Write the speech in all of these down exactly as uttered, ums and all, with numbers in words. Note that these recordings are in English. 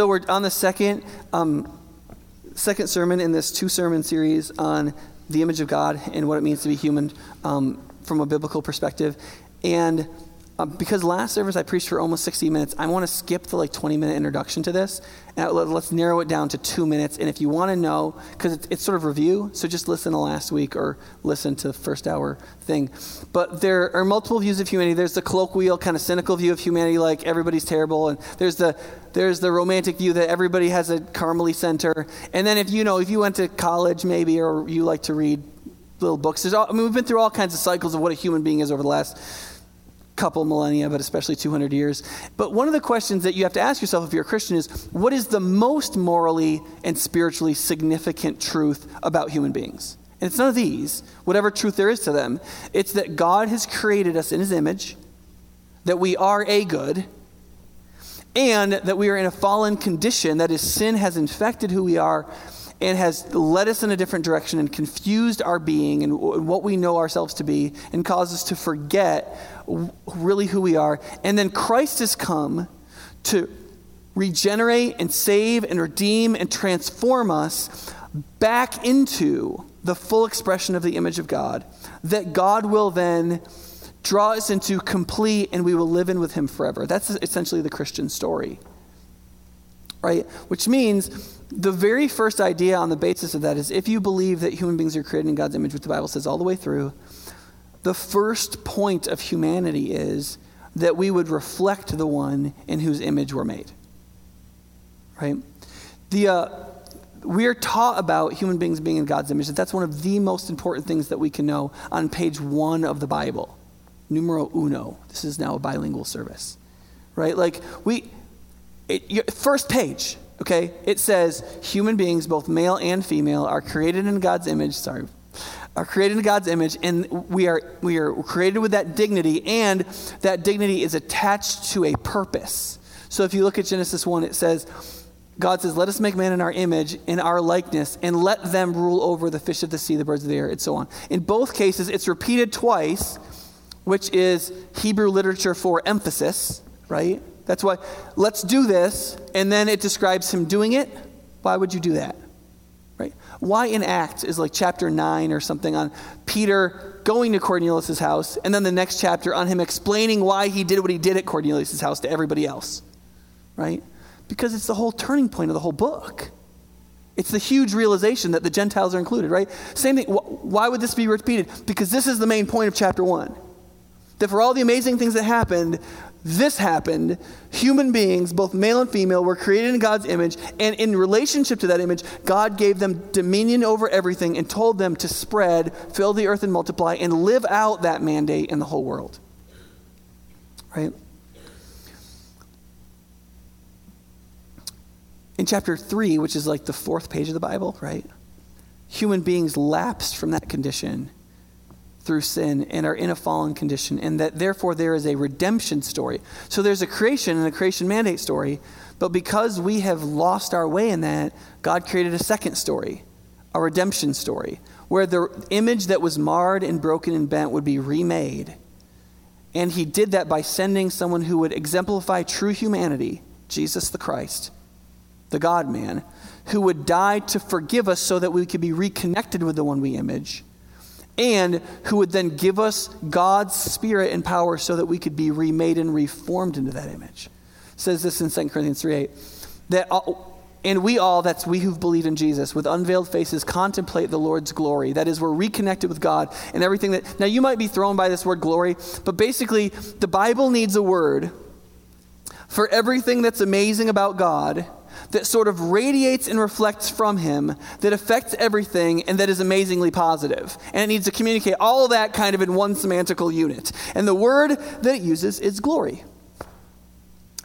So we're on the second um, second sermon in this two-sermon series on the image of God and what it means to be human um, from a biblical perspective. And uh, because last service I preached for almost sixty minutes, I want to skip the like twenty-minute introduction to this. And let's narrow it down to two minutes. And if you want to know, because it's, it's sort of review, so just listen to last week or listen to the first hour thing. But there are multiple views of humanity. There's the colloquial, kind of cynical view of humanity, like everybody's terrible, and there's the There's the romantic view that everybody has a Carmel center. And then if you know, if you went to college maybe, or you like to read little books, there's all, I mean, we've been through all kinds of cycles of what a human being is over the last couple millennia, but especially two hundred years. But one of the questions that you have to ask yourself if you're a Christian is, what is the most morally and spiritually significant truth about human beings? And it's none of these, whatever truth there is to them. It's that God has created us in his image, that we are a good, and that we are in a fallen condition, that is, sin has infected who we are and has led us in a different direction and confused our being and w- what we know ourselves to be and caused us to forget w- really who we are. And then Christ has come to regenerate and save and redeem and transform us back into the full expression of the image of God, that God will then draw us into complete, and we will live in with him forever. That's essentially the Christian story, right? Which means the very first idea on the basis of that is, if you believe that human beings are created in God's image, which the Bible says all the way through, the first point of humanity is that we would reflect the one in whose image we're made, right? The uh, we're taught about human beings being in God's image. That's one of the most important things that we can know on page one of the Bible. Numero uno. This is now a bilingual service, right? Like we, it, first page, okay? It says human beings, both male and female, are created in God's image. Sorry, are created in God's image, and we are we are created with that dignity, and that dignity is attached to a purpose. So if you look at Genesis one, it says, God says, let us make man in our image, in our likeness, and let them rule over the fish of the sea, the birds of the air, and so on. In both cases, it's repeated twice, which is Hebrew literature for emphasis, right? That's why, let's do this, and then it describes him doing it. Why would you do that, right? Why in Acts is like chapter nine or something on Peter going to Cornelius' house, and then the next chapter on him explaining why he did what he did at Cornelius' house to everybody else, right? Because it's the whole turning point of the whole book. It's the huge realization that the Gentiles are included, right? Same thing, why would this be repeated? Because this is the main point of chapter one. That for all the amazing things that happened, this happened. Human beings, both male and female, were created in God's image, and in relationship to that image, God gave them dominion over everything and told them to spread, fill the earth and multiply, and live out that mandate in the whole world. Right? In chapter three, which is like the fourth page of the Bible, right? Human beings lapsed from that condition through sin and are in a fallen condition, and that therefore there is a redemption story. So there's a creation and a creation mandate story, but because we have lost our way in that, God created a second story, a redemption story, where the image that was marred and broken and bent would be remade. And he did that by sending someone who would exemplify true humanity, Jesus the Christ, the God-man, who would die to forgive us so that we could be reconnected with the one we image, and who would then give us God's spirit and power so that we could be remade and reformed into that image. It says this in Second Corinthians three eight, that all, and we all, that's we who've believed in Jesus, with unveiled faces contemplate the Lord's glory. That is, we're reconnected with God and everything that, now you might be thrown by this word glory, but basically the Bible needs a word for everything that's amazing about God that sort of radiates and reflects from him, that affects everything, and that is amazingly positive. And it needs to communicate all of that kind of in one semantical unit. And the word that it uses is glory.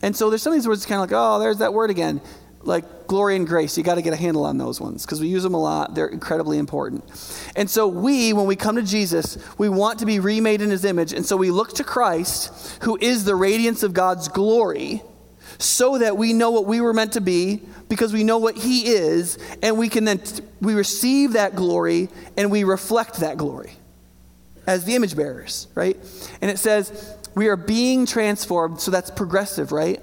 And so there's some of these words that's kind of like, oh, there's that word again. Like glory and grace, you got to get a handle on those ones because we use them a lot. They're incredibly important. And so we, when we come to Jesus, we want to be remade in his image. And so we look to Christ, who is the radiance of God's glory, so that we know what we were meant to be, because we know what he is, and we can then, t- we receive that glory, and we reflect that glory as the image bearers, right? And it says, we are being transformed, so that's progressive, right?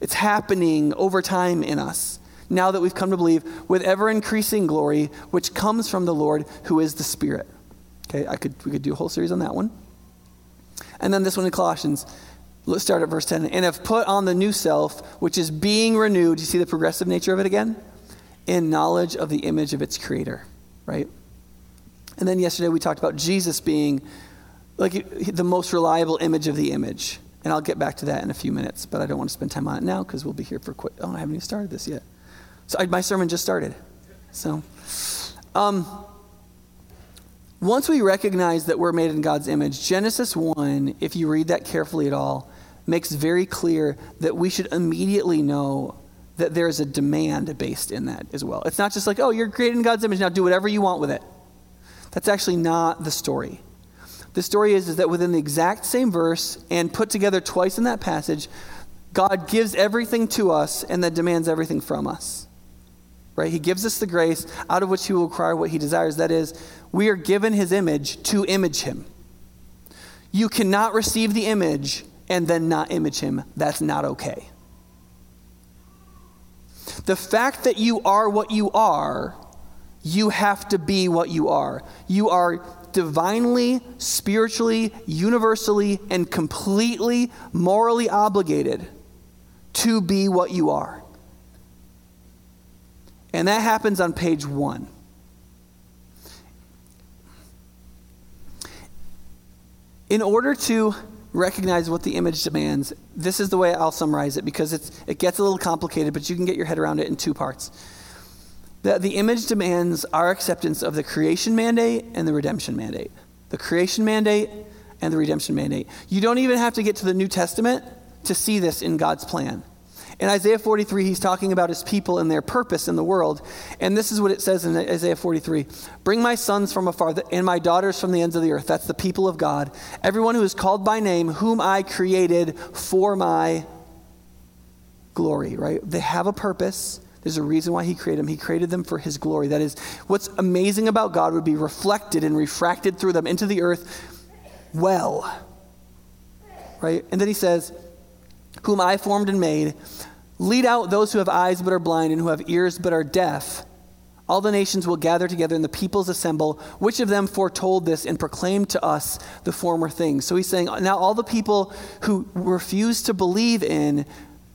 It's happening over time in us, now that we've come to believe, with ever-increasing glory, which comes from the Lord, who is the Spirit. Okay, I could we could do a whole series on that one. And then this one in Colossians. Let's start at verse ten. And have put on the new self, which is being renewed. You see the progressive nature of it again? In knowledge of the image of its creator, right? And then yesterday we talked about Jesus being like the most reliable image of the image. And I'll get back to that in a few minutes, but I don't want to spend time on it now because we'll be here for quick. Oh, I haven't even started this yet. So I, my sermon just started. So um, once we recognize that we're made in God's image, Genesis one, if you read that carefully at all, makes very clear that we should immediately know that there is a demand based in that as well. It's not just like, oh, you're created in God's image, now do whatever you want with it. That's actually not the story. The story is, is that within the exact same verse and put together twice in that passage, God gives everything to us and then demands everything from us. Right? He gives us the grace out of which he will require what he desires. That is, we are given his image to image him. You cannot receive the image and then not image him. That's not okay. The fact that you are what you are, you have to be what you are. You are divinely, spiritually, universally, and completely morally obligated to be what you are. And that happens on page one. In order to recognize what the image demands, this is the way I'll summarize it, because it's, it gets a little complicated, but you can get your head around it in two parts. That the image demands our acceptance of the creation mandate and the redemption mandate. The creation mandate and the redemption mandate. You don't even have to get to the New Testament to see this in God's plan. In Isaiah forty-three, he's talking about his people and their purpose in the world. And this is what it says in Isaiah forty-three. Bring my sons from afar and my daughters from the ends of the earth. That's the people of God. Everyone who is called by name, whom I created for my glory, right? They have a purpose. There's a reason why he created them. He created them for his glory. That is, what's amazing about God would be reflected and refracted through them into the earth well, right? And then he says, whom I formed and made, lead out those who have eyes but are blind and who have ears but are deaf. All the nations will gather together and the peoples assemble. Which of them foretold this and proclaimed to us the former things? So he's saying, now all the people who refuse to believe in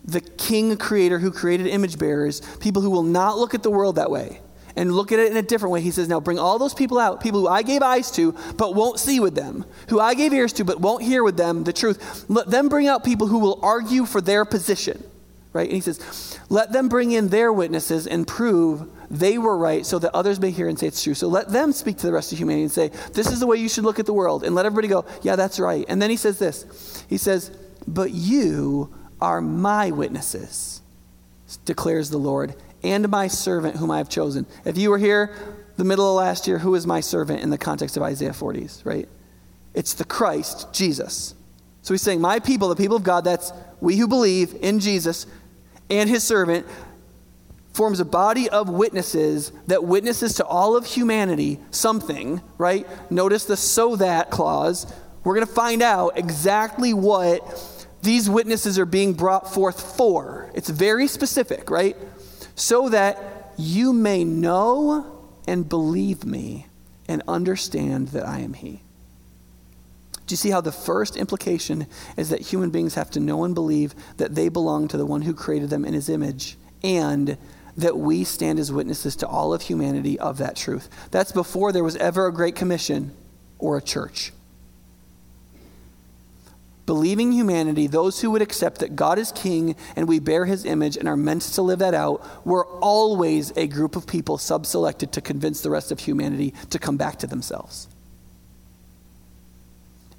the King Creator who created image bearers, people who will not look at the world that way and look at it in a different way. He says, now bring all those people out, people who I gave eyes to but won't see with them, who I gave ears to but won't hear with them the truth. Let them bring out people who will argue for their position, right? And he says, let them bring in their witnesses and prove they were right so that others may hear and say it's true. So let them speak to the rest of humanity and say, this is the way you should look at the world. And let everybody go, yeah, that's right. And then he says this. He says, but you are my witnesses, declares the Lord, and my servant whom I have chosen. If you were here the middle of last year, who is my servant in the context of Isaiah forties, right? It's the Christ, Jesus. So he's saying, my people, the people of God, that's we who believe in Jesus and his servant, forms a body of witnesses that witnesses to all of humanity something, right? Notice the so that clause. We're going to find out exactly what these witnesses are being brought forth for. It's very specific, right? So that you may know and believe me and understand that I am he. Do you see how the first implication is that human beings have to know and believe that they belong to the one who created them in his image, and that we stand as witnesses to all of humanity of that truth? That's before there was ever a Great Commission or a church. Believing humanity, those who would accept that God is king and we bear his image and are meant to live that out, were always a group of people sub-selected to convince the rest of humanity to come back to themselves.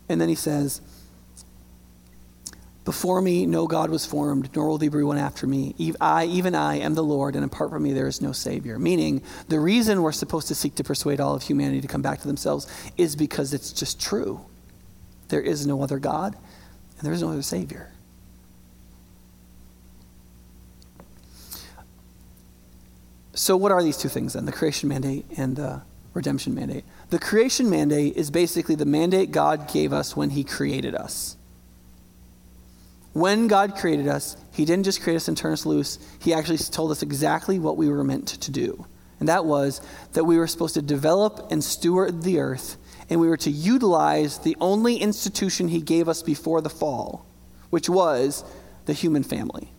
And then he says, before me no God was formed, nor will there be one after me. I, even I, am the Lord, and apart from me there is no Savior. Meaning, the reason we're supposed to seek to persuade all of humanity to come back to themselves is because it's just true. There is no other God. And there is no other Savior. So what are these two things then? The creation mandate and the redemption mandate. The creation mandate is basically the mandate God gave us when he created us. When God created us, he didn't just create us and turn us loose. He actually told us exactly what we were meant to do. And that was that we were supposed to develop and steward the earth, and we were to utilize the only institution he gave us before the fall, which was the human family.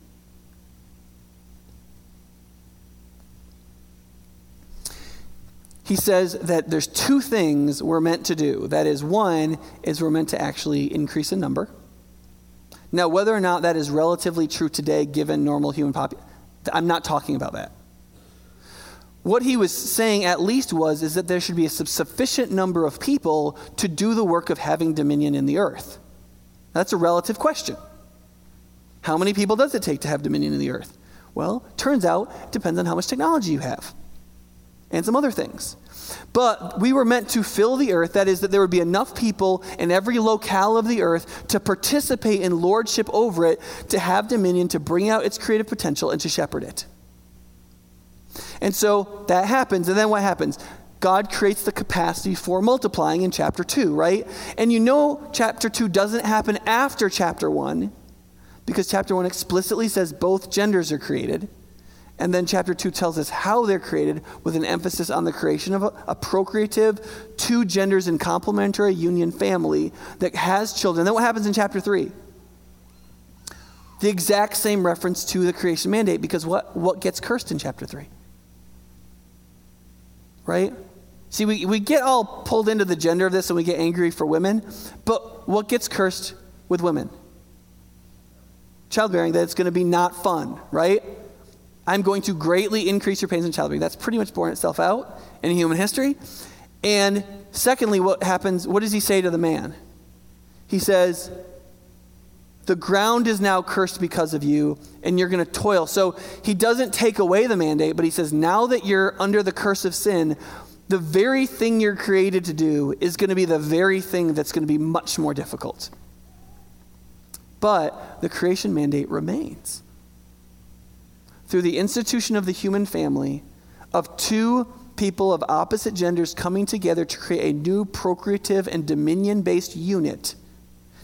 He says that there's two things we're meant to do. That is, one is we're meant to actually increase in number. Now, whether or not that is relatively true today, given normal human population, I'm not talking about that. What he was saying at least was is that there should be a sufficient number of people to do the work of having dominion in the earth. That's a relative question. How many people does it take to have dominion in the earth? Well, turns out it depends on how much technology you have and some other things. But we were meant to fill the earth, that is, that there would be enough people in every locale of the earth to participate in lordship over it, to have dominion, to bring out its creative potential, and to shepherd it. And so that happens, and then what happens? God creates the capacity for multiplying in chapter two, right? And you know chapter two doesn't happen after chapter one, because chapter one explicitly says both genders are created, and then chapter two tells us how they're created with an emphasis on the creation of a, a procreative, two genders in complementary union family that has children. Then what happens in chapter three? The exact same reference to the creation mandate, because what, what gets cursed in chapter three? Right? See, we, we get all pulled into the gender of this and we get angry for women, but what gets cursed with women? Childbearing, that it's going to be not fun, right? I'm going to greatly increase your pains in childbearing. That's pretty much borne itself out in human history. And secondly, what happens, what does he say to the man? He says, the ground is now cursed because of you, and you're going to toil. So he doesn't take away the mandate, but he says, now that you're under the curse of sin, the very thing you're created to do is going to be the very thing that's going to be much more difficult. But the creation mandate remains. Through the institution of the human family, of two people of opposite genders coming together to create a new procreative and dominion-based unit.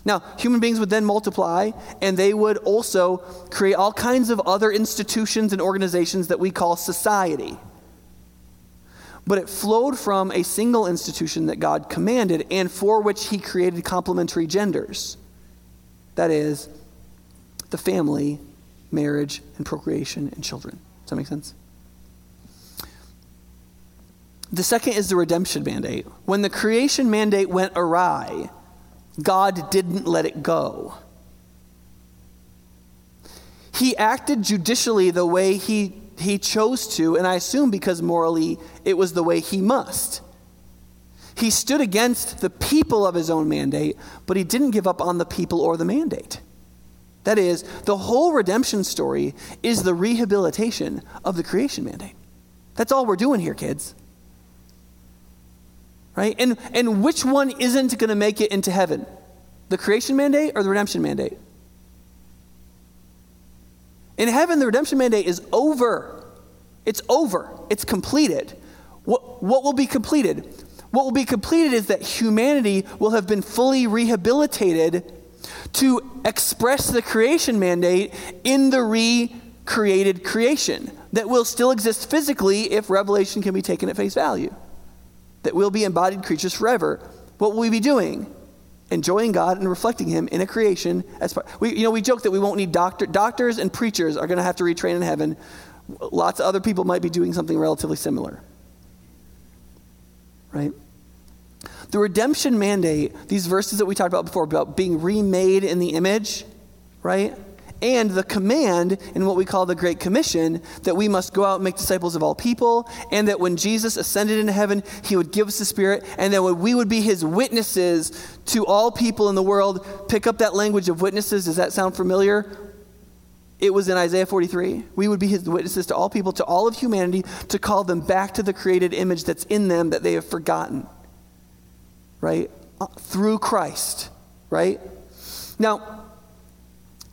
Now, human beings would then multiply, and they would also create all kinds of other institutions and organizations that we call society. But it flowed from a single institution that God commanded and for which he created complementary genders. That is, the family, marriage, and procreation, and children. Does that make sense? The second is the redemption mandate. When the creation mandate went awry, God didn't let it go. He acted judicially the way he, he chose to, and I assume because morally it was the way he must. He stood against the people of his own mandate, but he didn't give up on the people or the mandate. That is, the whole redemption story is the rehabilitation of the creation mandate. That's all we're doing here, kids. Right? And and which one isn't going to make it into heaven? The creation mandate or the redemption mandate? In heaven, the redemption mandate is over. It's over. It's completed. What, what will be completed? What will be completed is that humanity will have been fully rehabilitated to express the creation mandate in the recreated creation that will still exist physically if Revelation can be taken at face value. That we'll be embodied creatures forever. What will we be doing? Enjoying God and reflecting him in a creation. As part, we, you know, we joke that we won't need doctor, doctors and preachers are going to have to retrain in heaven. Lots of other people might be doing something relatively similar. Right? The redemption mandate, these verses that we talked about before, about being remade in the image, right? And the command in what we call the Great Commission that we must go out and make disciples of all people, and that when Jesus ascended into heaven, he would give us the Spirit, and that we would be his witnesses to all people in the world. Pick up that language of witnesses. Does that sound familiar? It was in Isaiah forty-three. We would be his witnesses to all people, to all of humanity, to call them back to the created image that's in them that they have forgotten. Right? Through Christ. Right? Now,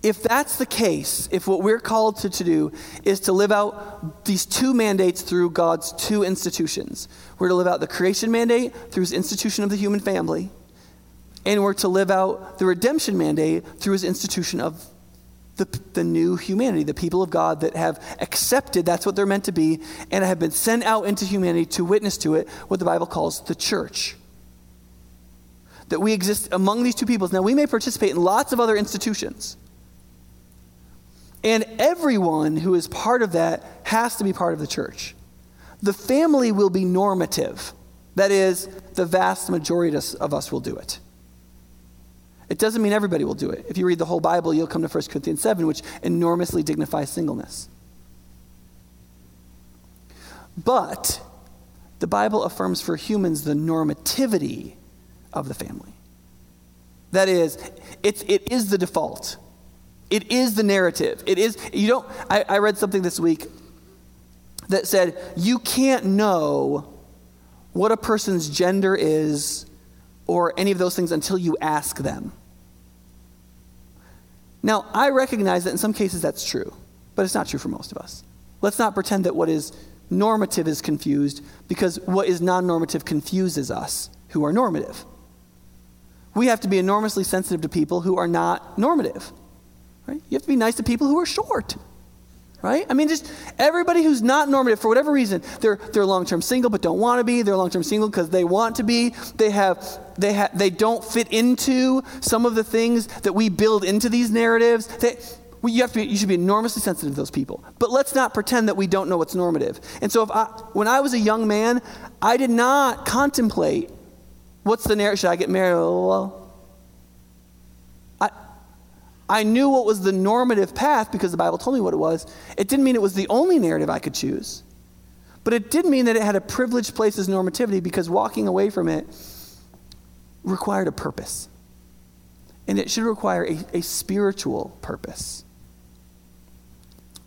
if that's the case, if what we're called to, to do is to live out these two mandates through God's two institutions, we're to live out the creation mandate through his institution of the human family, and we're to live out the redemption mandate through his institution of the, the new humanity, the people of God that have accepted that's what they're meant to be and have been sent out into humanity to witness to it, what the Bible calls the church. That we exist among these two peoples. Now, we may participate in lots of other institutions. And everyone who is part of that has to be part of the church. The family will be normative. That is, the vast majority of us will do it. It doesn't mean everybody will do it. If you read the whole Bible, you'll come to First Corinthians seven, which enormously dignifies singleness. But the Bible affirms for humans the normativity of the family. That is, it's, it is the default. It is the narrative. It is, you don't, I, I read something this week that said, you can't know what a person's gender is or any of those things until you ask them. Now, I recognize that in some cases that's true, but it's not true for most of us. Let's not pretend that what is normative is confused, because what is non-normative confuses us who are normative. We have to be enormously sensitive to people who are not normative, right? You have to be nice to people who are short, right? I mean, just everybody who's not normative, for whatever reason, they're they're long-term single but don't want to be, they're long-term single because they want to be, they have they have they don't fit into some of the things that we build into these narratives. They, we, you have to be, you should be enormously sensitive to those people. But let's not pretend that we don't know what's normative. And so if I, when I was a young man, I did not contemplate what's the narrative, should I get married? Well, I I knew what was the normative path because the Bible told me what it was. It didn't mean it was the only narrative I could choose, but it did mean that it had a privileged place as normativity, because walking away from it required a purpose. And it should require a, a spiritual purpose.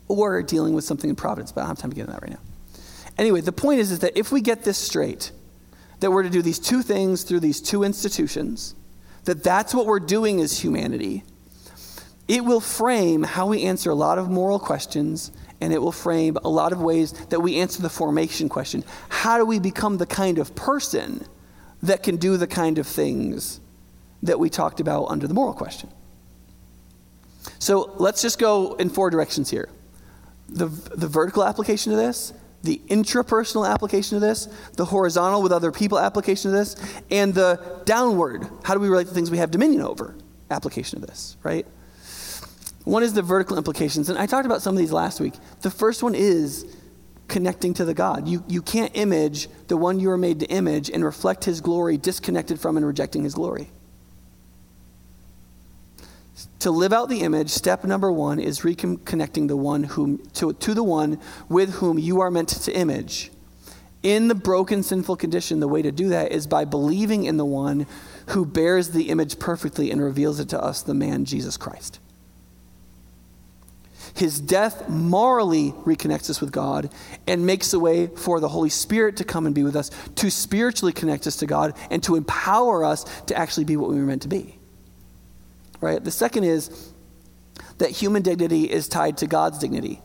Or dealing with something in providence, but I don't have time to get into that right now. Anyway, the point is, is that if we get this straight, that we're to do these two things through these two institutions, that that's what we're doing as humanity, it will frame how we answer a lot of moral questions, and it will frame a lot of ways that we answer the formation question. How do we become the kind of person that can do the kind of things that we talked about under the moral question? So let's just go in four directions here. The, the vertical application of this, the intrapersonal application of this, the horizontal with other people application of this, and the downward, how do we relate to things we have dominion over application of this, right? One is the vertical implications, and I talked about some of these last week. The first one is connecting to the God. You you can't image the one you were made to image and reflect his glory disconnected from and rejecting his glory. To live out the image, step number one is reconnecting the one whom to, to the one with whom you are meant to image. In the broken, sinful condition, the way to do that is by believing in the one who bears the image perfectly and reveals it to us, the man Jesus Christ. His death morally reconnects us with God and makes a way for the Holy Spirit to come and be with us, to spiritually connect us to God and to empower us to actually be what we were meant to be. Right? The second is that human dignity is tied to God's dignity.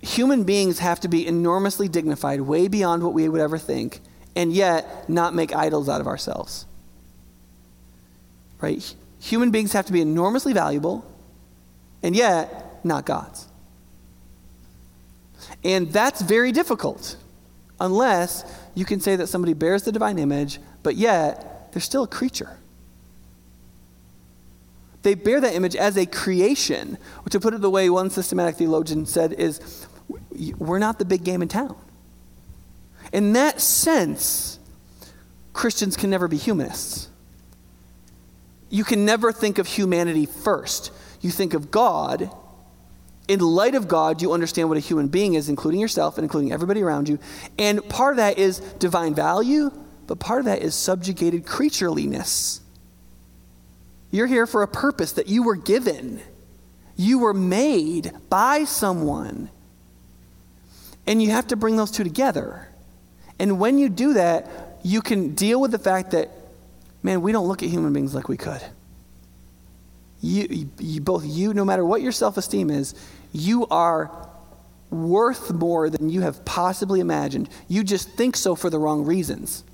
Human beings have to be enormously dignified, way beyond what we would ever think, and yet not make idols out of ourselves. Right? Human beings have to be enormously valuable, and yet not God's. And that's very difficult unless you can say that somebody bears the divine image, but yet they're still a creature. They bear that image as a creation. To put it the way one systematic theologian said is, we're not the big game in town. In that sense, Christians can never be humanists. You can never think of humanity first. You think of God. In light of God, you understand what a human being is, including yourself and including everybody around you. And part of that is divine value, but part of that is subjugated creatureliness. You're here for a purpose that you were given. You were made by someone. And you have to bring those two together. And when you do that, you can deal with the fact that, man, we don't look at human beings like we could. You, you, both you, no matter what your self-esteem is, you are worth more than you have possibly imagined. You just think so for the wrong reasons,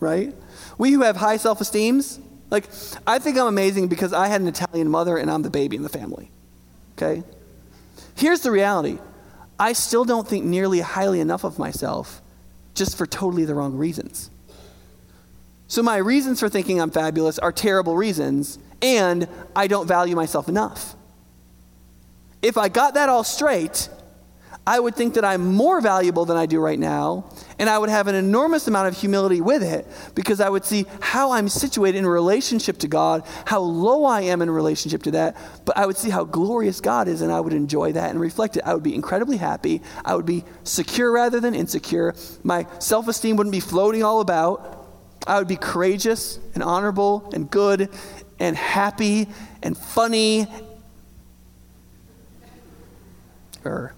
right? We who have high self-esteems, like, I think I'm amazing because I had an Italian mother and I'm the baby in the family, Okay? Here's the reality. I still don't think nearly highly enough of myself just for totally the wrong reasons. So my reasons for thinking I'm fabulous are terrible reasons, and I don't value myself enough. If I got that all straight, I would think that I'm more valuable than I do right now, and I would have an enormous amount of humility with it, because I would see how I'm situated in relationship to God, how low I am in relationship to that, but I would see how glorious God is, and I would enjoy that and reflect it. I would be incredibly happy. I would be secure rather than insecure. My self-esteem wouldn't be floating all about. I would be courageous and honorable and good and happy and funny. Er.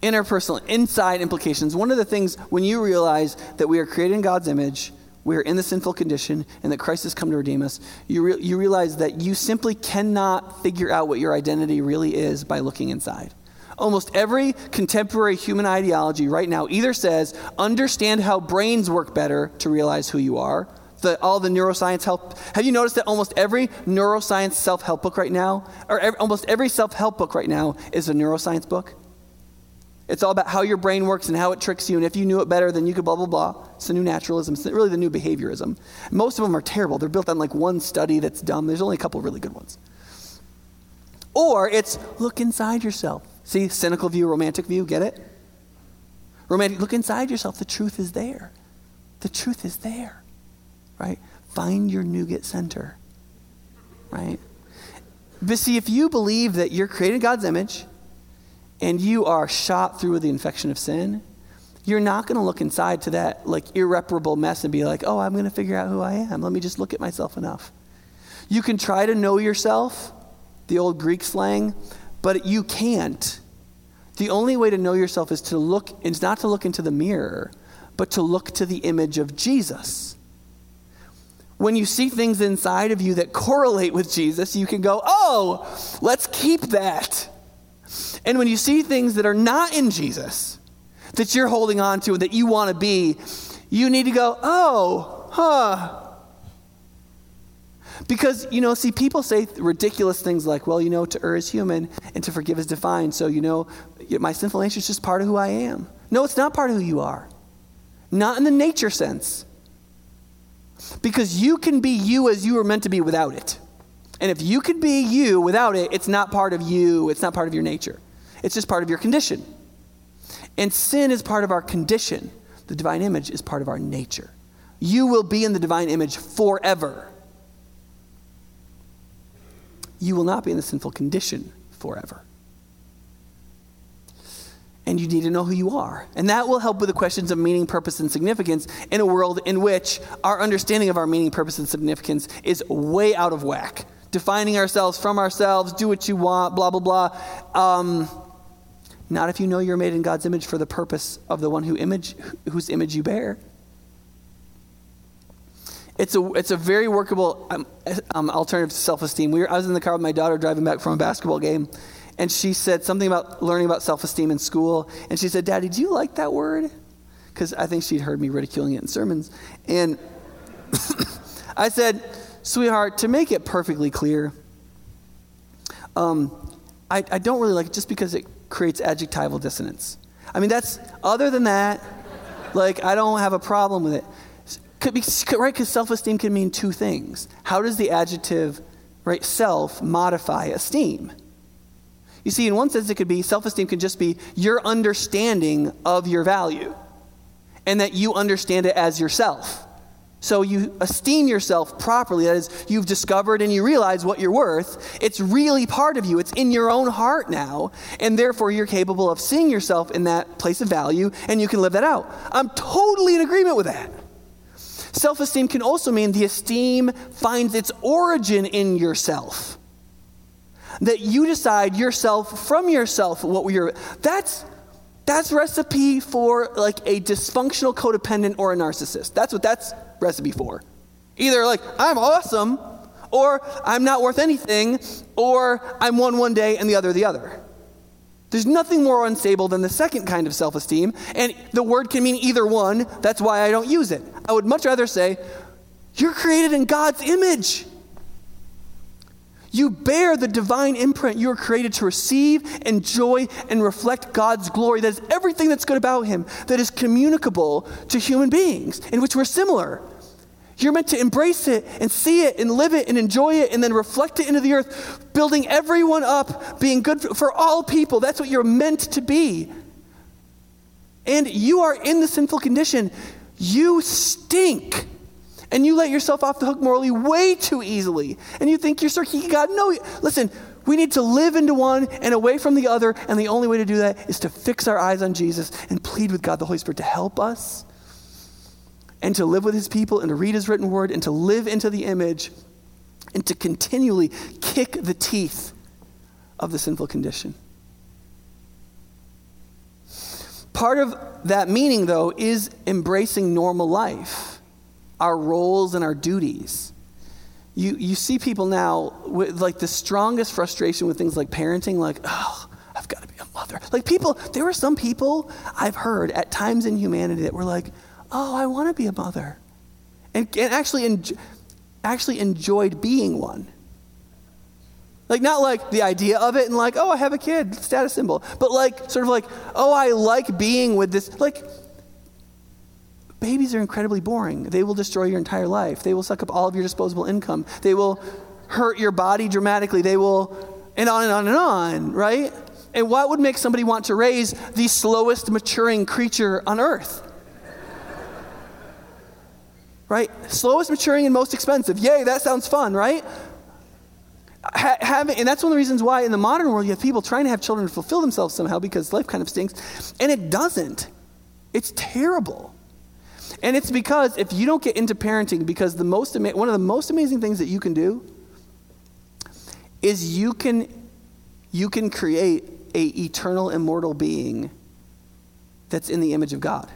Interpersonal, inside implications. One of the things when you realize that we are created in God's image, we are in the sinful condition, and that Christ has come to redeem us, you re- you realize that you simply cannot figure out what your identity really is by looking inside. Almost every contemporary human ideology right now either says, understand how brains work better to realize who you are. The, all the neuroscience help. Have you noticed that almost every neuroscience self-help book right now, or every, almost every self-help book right now is a neuroscience book? It's all about how your brain works and how it tricks you, and if you knew it better, then you could blah, blah, blah. It's the new naturalism. It's really the new behaviorism. Most of them are terrible. They're built on like one study that's dumb. There's only a couple really good ones. Or it's look inside yourself. See, cynical view, romantic view, get it? Romantic, look inside yourself. The truth is there. The truth is there, right? Find your nougat center, right? But see, if you believe that you're created in God's image, and you are shot through with the infection of sin, you're not going to look inside to that like irreparable mess and be like, oh, I'm going to figure out who I am. Let me just look at myself enough. You can try to know yourself, the old Greek slang, but you can't. The only way to know yourself is to look, it's not to look into the mirror, but to look to the image of Jesus. When you see things inside of you that correlate with Jesus, you can go, oh, let's keep that. And when you see things that are not in Jesus, that you're holding on to and that you want to be, you need to go, oh, huh. Because, you know, see, people say ridiculous things like, well, you know, to err is human and to forgive is divine. So, you know, my sinful nature is just part of who I am. No, it's not part of who you are. Not in the nature sense. Because you can be you as you were meant to be without it. And if you could be you without it, it's not part of you. It's not part of your nature. It's just part of your condition. And sin is part of our condition. The divine image is part of our nature. You will be in the divine image forever. You will not be in the sinful condition forever. And you need to know who you are. And that will help with the questions of meaning, purpose, and significance in a world in which our understanding of our meaning, purpose, and significance is way out of whack. Defining ourselves from ourselves, do what you want, blah, blah, blah. Um, not if you know you're made in God's image for the purpose of the one who image, whose image you bear. It's a it's a very workable um, um, alternative to self-esteem. We were, I was in the car with my daughter driving back from a basketball game, and she said something about learning about self-esteem in school. And she said, Daddy, do you like that word? Because I think she'd heard me ridiculing it in sermons. And I said, sweetheart, to make it perfectly clear, um, I, I don't really like it just because it creates adjectival dissonance. I mean, that's, other than that, like, I don't have a problem with it. Could be, right, because self-esteem can mean two things. How does the adjective, right, self modify esteem? You see, in one sense, it could be self-esteem could just be your understanding of your value and that you understand it as yourself. So you esteem yourself properly. That is, you've discovered and you realize what you're worth. It's really part of you. It's in your own heart now. And therefore, you're capable of seeing yourself in that place of value and you can live that out. I'm totally in agreement with that. Self-esteem can also mean the esteem finds its origin in yourself. That you decide yourself from yourself what you're. That's that's recipe for like a dysfunctional codependent or a narcissist. That's what that's recipe for. Either like I'm awesome, or I'm not worth anything, or I'm one one day and the other the other. There's nothing more unstable than the second kind of self-esteem, and the word can mean either one. That's why I don't use it. I would much rather say, you're created in God's image. You bear the divine imprint you are created to receive, enjoy, and reflect God's glory. That is everything that's good about him, that is communicable to human beings, in which we're similar. You're meant to embrace it and see it and live it and enjoy it and then reflect it into the earth, building everyone up, being good for all people. That's what you're meant to be. And you are in the sinful condition. You stink. And you let yourself off the hook morally way too easily. And you think you're circling God. No, listen, we need to live into one and away from the other. And the only way to do that is to fix our eyes on Jesus and plead with God the Holy Spirit to help us, and to live with his people, and to read his written word, and to live into the image, and to continually kick the teeth of the sinful condition. Part of that meaning, though, is embracing normal life, our roles and our duties. You you see people now with like the strongest frustration with things like parenting, like, oh, I've got to be a mother. Like people, there were some people I've heard at times in humanity that were like, oh, I want to be a mother, and, and actually, enjo- actually enjoyed being one. Like, not like the idea of it and like, oh, I have a kid, status symbol, but like, sort of like, oh, I like being with this. Like, babies are incredibly boring. They will destroy your entire life. They will suck up all of your disposable income. They will hurt your body dramatically. They will, and on and on and on, right? And what would make somebody want to raise the slowest maturing creature on earth? Right? Slowest maturing and most expensive. Yay, that sounds fun, right? Ha- have, and that's one of the reasons why in the modern world you have people trying to have children to fulfill themselves somehow, because life kind of stinks. And it doesn't. It's terrible. And it's because if you don't get into parenting, because the most ama- one of the most amazing things that you can do is you can you can create an eternal, immortal being that's in the image of God.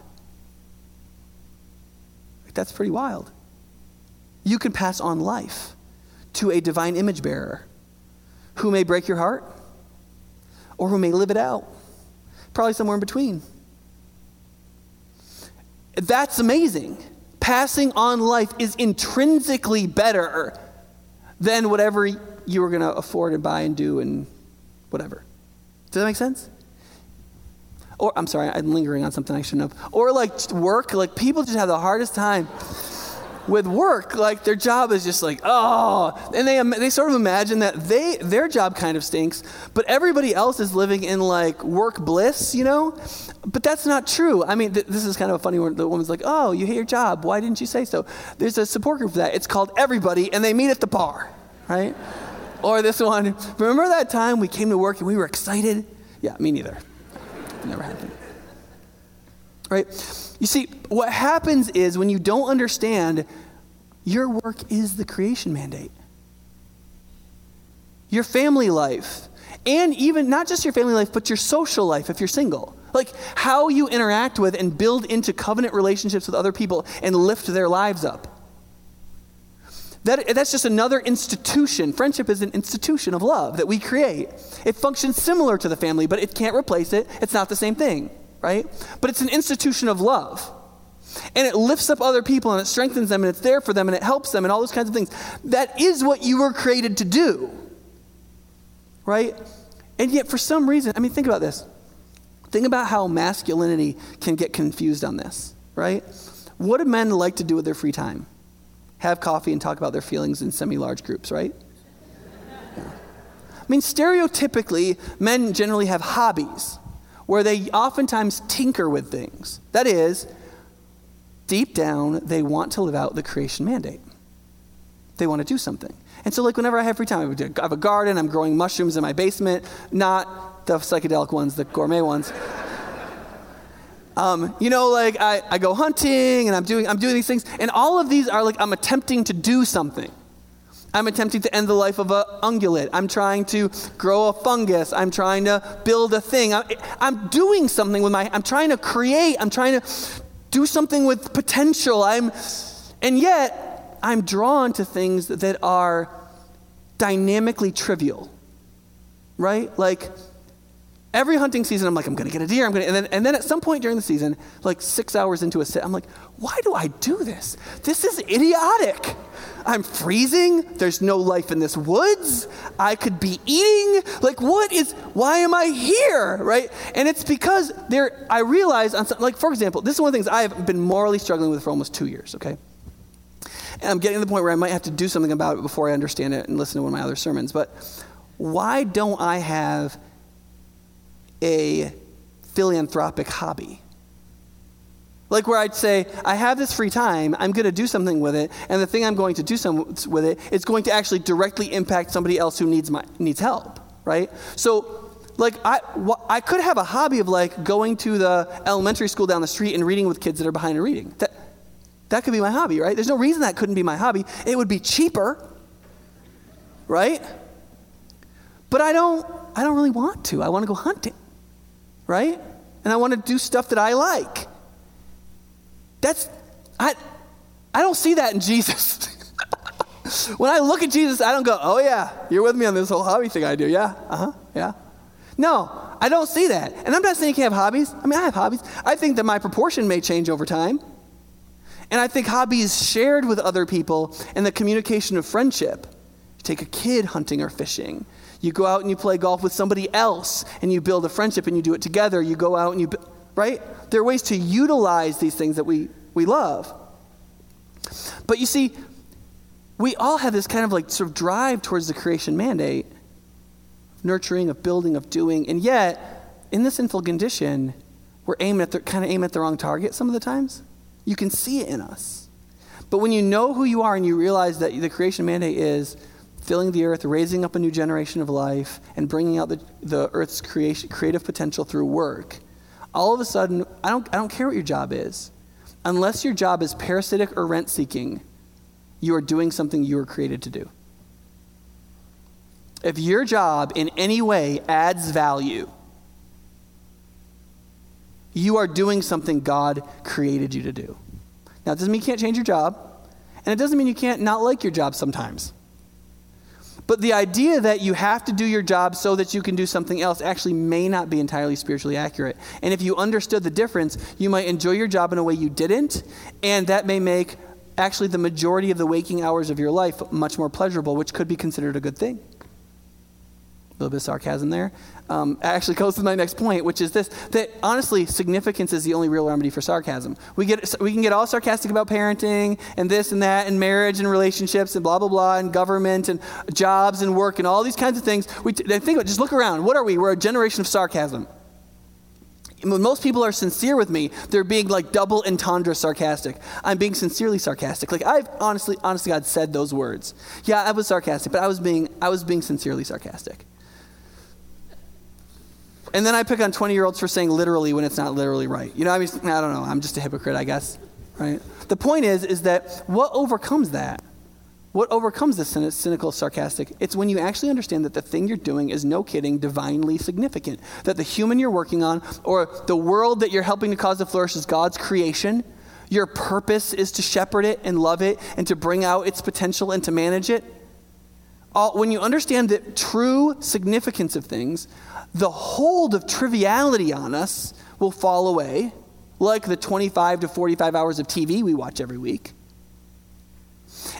That's pretty wild. You can pass on life to a divine image bearer who may break your heart or who may live it out, probably somewhere in between. That's amazing. Passing on life is intrinsically better than whatever you were going to afford and buy and do and whatever. Does that make sense? Or, I'm sorry, I'm lingering on something I shouldn't have. Or like work, like people just have the hardest time with work. Like their job is just like, oh. And they they sort of imagine that they their job kind of stinks, but everybody else is living in like work bliss, you know? But that's not true. I mean, th- this is kind of a funny one. The woman's like, oh, you hate your job. Why didn't you say so? There's a support group for that. It's called Everybody, and they meet at the bar, right? Or this one, remember that time we came to work and we were excited? Yeah, me neither. Never happened. Right? You see, what happens is when you don't understand, your work is the creation mandate. Your family life, and even not just your family life, but your social life if you're single. Like how you interact with and build into covenant relationships with other people and lift their lives up. That, that's just another institution. Friendship is an institution of love that we create. It functions similar to the family, but it can't replace it. It's not the same thing, right? But it's an institution of love. And it lifts up other people, and it strengthens them, and it's there for them, and it helps them, and all those kinds of things. That is what you were created to do, right? And yet for some reason, I mean, think about this. Think about how masculinity can get confused on this, right? What do men like to do with their free time? Have coffee and talk about their feelings in semi-large groups, right? Yeah. I mean, stereotypically, men generally have hobbies where they oftentimes tinker with things. That is, deep down, they want to live out the creation mandate. They want to do something. And so, like, whenever I have free time, I have a garden, I'm growing mushrooms in my basement, not the psychedelic ones, the gourmet ones. Um, you know, like I, I go hunting and I'm doing I'm doing these things, and all of these are like I'm attempting to do something. I'm attempting to end the life of an ungulate. I'm trying to grow a fungus. I'm trying to build a thing. I'm, I'm doing something with my. I'm trying to create. I'm trying to do something with potential. I'm, and yet I'm drawn to things that are dynamically trivial, right? Like Every hunting season, I'm like, I'm going to get a deer. I'm going to, and then, and then at some point during the season, like six hours into a sit, I'm like, why do I do this? This is idiotic. I'm freezing. There's no life in this woods. I could be eating. Like, what is, why am I here, right? And it's because there, I realize, on some, like, for example, this is one of the things I've been morally struggling with for almost two years, okay? And I'm getting to the point where I might have to do something about it before I understand it and listen to one of my other sermons. But why don't I have a philanthropic hobby? Like where I'd say, I have this free time, I'm going to do something with it, and the thing I'm going to do some, with it is going to actually directly impact somebody else who needs my needs help, right? So like I, wh- I could have a hobby of like going to the elementary school down the street and reading with kids that are behind in reading. That, that could be my hobby, right? There's no reason that couldn't be my hobby. It would be cheaper, right? But I don't, I don't really want to. I want to go hunting, right? And I want to do stuff that I like. That's, I I don't see that in Jesus. When I look at Jesus, I don't go, oh yeah, you're with me on this whole hobby thing I do. Yeah, uh-huh, yeah. No, I don't see that. And I'm not saying you can't have hobbies. I mean, I have hobbies. I think that my proportion may change over time. And I think hobbies shared with other people and the communication of friendship. You take a kid hunting or fishing. You go out and you play golf with somebody else and you build a friendship and you do it together. You go out and you, right? There are ways to utilize these things that we, we love. But you see, we all have this kind of like sort of drive towards the creation mandate, nurturing, of building, of doing. And yet, in this sinful condition, we're aiming at the, kind of aiming at the wrong target some of the times. You can see it in us. But when you know who you are and you realize that the creation mandate is filling the earth, raising up a new generation of life, and bringing out the, the earth's creation, creative potential through work, all of a sudden, I don't I don't care what your job is. Unless your job is parasitic or rent-seeking, you are doing something you were created to do. If your job in any way adds value, you are doing something God created you to do. Now, it doesn't mean you can't change your job, and it doesn't mean you can't not like your job sometimes. But the idea that you have to do your job so that you can do something else actually may not be entirely spiritually accurate. And if you understood the difference, you might enjoy your job in a way you didn't, and that may make actually the majority of the waking hours of your life much more pleasurable, which could be considered a good thing. A little bit of sarcasm there. Um, actually goes to my next point, which is this, that honestly, significance is the only real remedy for sarcasm. We get we can get all sarcastic about parenting and this and that and marriage and relationships and blah, blah, blah, and government and jobs and work and all these kinds of things. We t- think about it, just look around. What are we? We're a generation of sarcasm. When most people are sincere with me, they're being like double entendre sarcastic. I'm being sincerely sarcastic. Like I've honestly, honestly, God said those words. Yeah, I was sarcastic, but I was being I was being sincerely sarcastic. And then I pick on twenty-year-olds for saying literally when it's not literally right. You know, I mean, I don't know. I'm just a hypocrite, I guess, right? The point is, is that what overcomes that? What overcomes this cynical, sarcastic? It's when you actually understand that the thing you're doing is, no kidding, divinely significant. That the human you're working on or the world that you're helping to cause to flourish is God's creation. Your purpose is to shepherd it and love it and to bring out its potential and to manage it. All, when you understand the true significance of things, the hold of triviality on us will fall away, like the twenty-five to forty-five hours of T V we watch every week.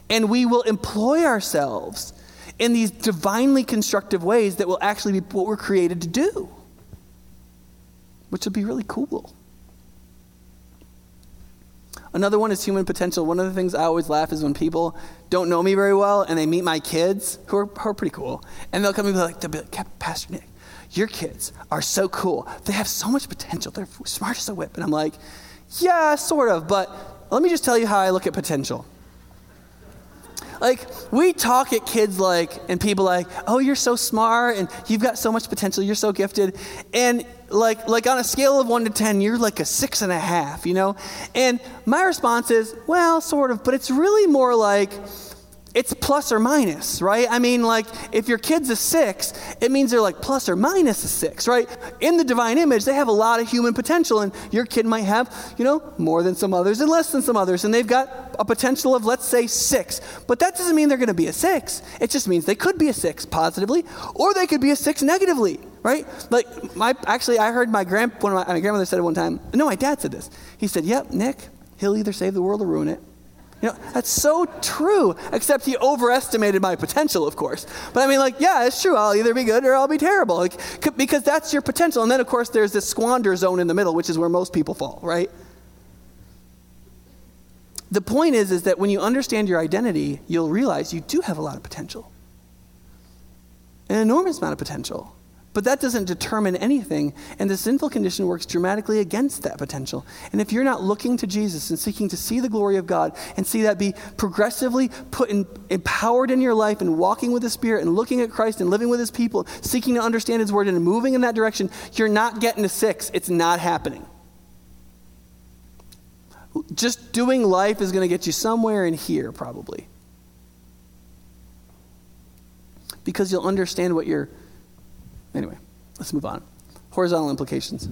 And we will employ ourselves in these divinely constructive ways that will actually be what we're created to do, which will be really cool. Another one is human potential. One of the things I always laugh is when people don't know me very well and they meet my kids, who are, who are pretty cool, and they'll come and be like, they'll be like, Pastor Nick, your kids are so cool. They have so much potential. They're smart as a whip. And I'm like, yeah, sort of, but let me just tell you how I look at potential. Like, we talk at kids like, and people like, oh, you're so smart, and you've got so much potential, you're so gifted. And like, like on a scale of one to ten, you're like a six and a half, you know? And my response is, well, sort of, but it's really more like, it's plus or minus, right? I mean, like, if your kid's a six, it means they're like plus or minus a six, right? In the divine image, they have a lot of human potential, and your kid might have, you know, more than some others and less than some others, and they've got a potential of, let's say, six. But that doesn't mean they're going to be a six. It just means they could be a six positively, or they could be a six negatively, right? Like, my actually, I heard my, grand, one of my, my grandmother said it one time. No, my dad said this. He said, yep, Nick, he'll either save the world or ruin it. You know, that's so true, except he overestimated my potential, of course. But I mean, like, yeah, it's true. I'll either be good or I'll be terrible, like, c- because that's your potential. And then, of course, there's this squander zone in the middle, which is where most people fall, right? The point is, is that when you understand your identity, you'll realize you do have a lot of potential, an enormous amount of potential. But that doesn't determine anything, and the sinful condition works dramatically against that potential. And if you're not looking to Jesus and seeking to see the glory of God and see that be progressively put in, empowered in your life and walking with the Spirit and looking at Christ and living with His people, seeking to understand His Word and moving in that direction, you're not getting to six. It's not happening. Just doing life is going to get you somewhere in here, probably. Because you'll understand what you're... Anyway, let's move on. Horizontal implications.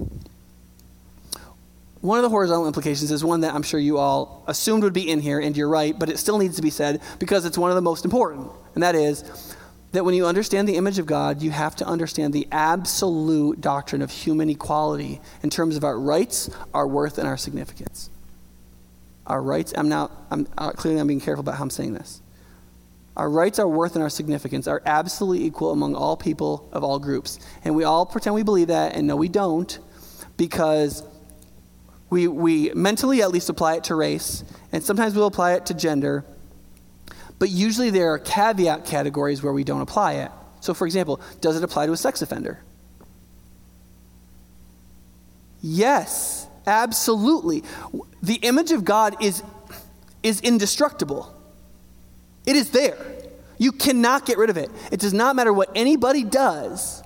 One of the horizontal implications is one that I'm sure you all assumed would be in here, and you're right, but it still needs to be said because it's one of the most important, and that is that when you understand the image of God, you have to understand the absolute doctrine of human equality in terms of our rights, our worth, and our significance. Our rights, I'm now, I'm, uh, clearly I'm being careful about how I'm saying this. Our rights, our worth, and our significance are absolutely equal among all people of all groups. And we all pretend we believe that, and no, we don't, because we we mentally at least apply it to race, and sometimes we'll apply it to gender, but usually there are caveat categories where we don't apply it. So, for example, does it apply to a sex offender? Yes, absolutely. The image of God is is indestructible. It is there. You cannot get rid of it. It does not matter what anybody does.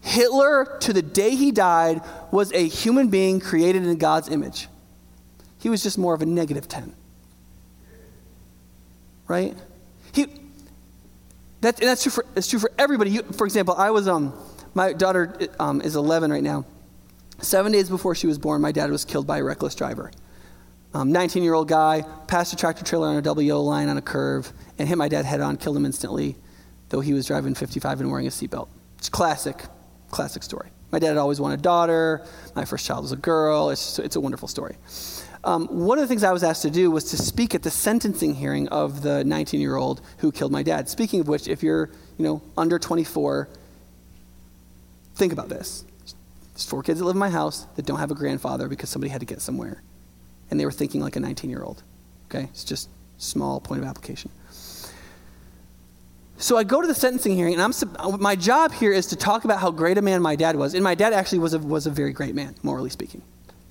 Hitler, to the day he died, was a human being created in God's image. He was just more of a negative ten. Right? He. That, and that's true for, that's true for everybody. You, for example, I was, um, my daughter um, is eleven right now. Seven days before she was born, my dad was killed by a reckless driver. Um, nineteen-year-old guy passed a tractor-trailer on a double yellow line on a curve and hit my dad head-on, killed him instantly, though he was driving fifty-five and wearing a seatbelt. It's classic, classic story. My dad had always wanted a daughter. My first child was a girl. It's just, it's a wonderful story. Um, one of the things I was asked to do was to speak at the sentencing hearing of the nineteen-year-old who killed my dad. Speaking of which, if you're you know under twenty-four, think about this. There's four kids that live in my house that don't have a grandfather because somebody had to get somewhere. And they were thinking like a nineteen-year-old, okay? It's just small point of application. So I go to the sentencing hearing, and I'm my job here is to talk about how great a man my dad was. And my dad actually was a, was a very great man, morally speaking,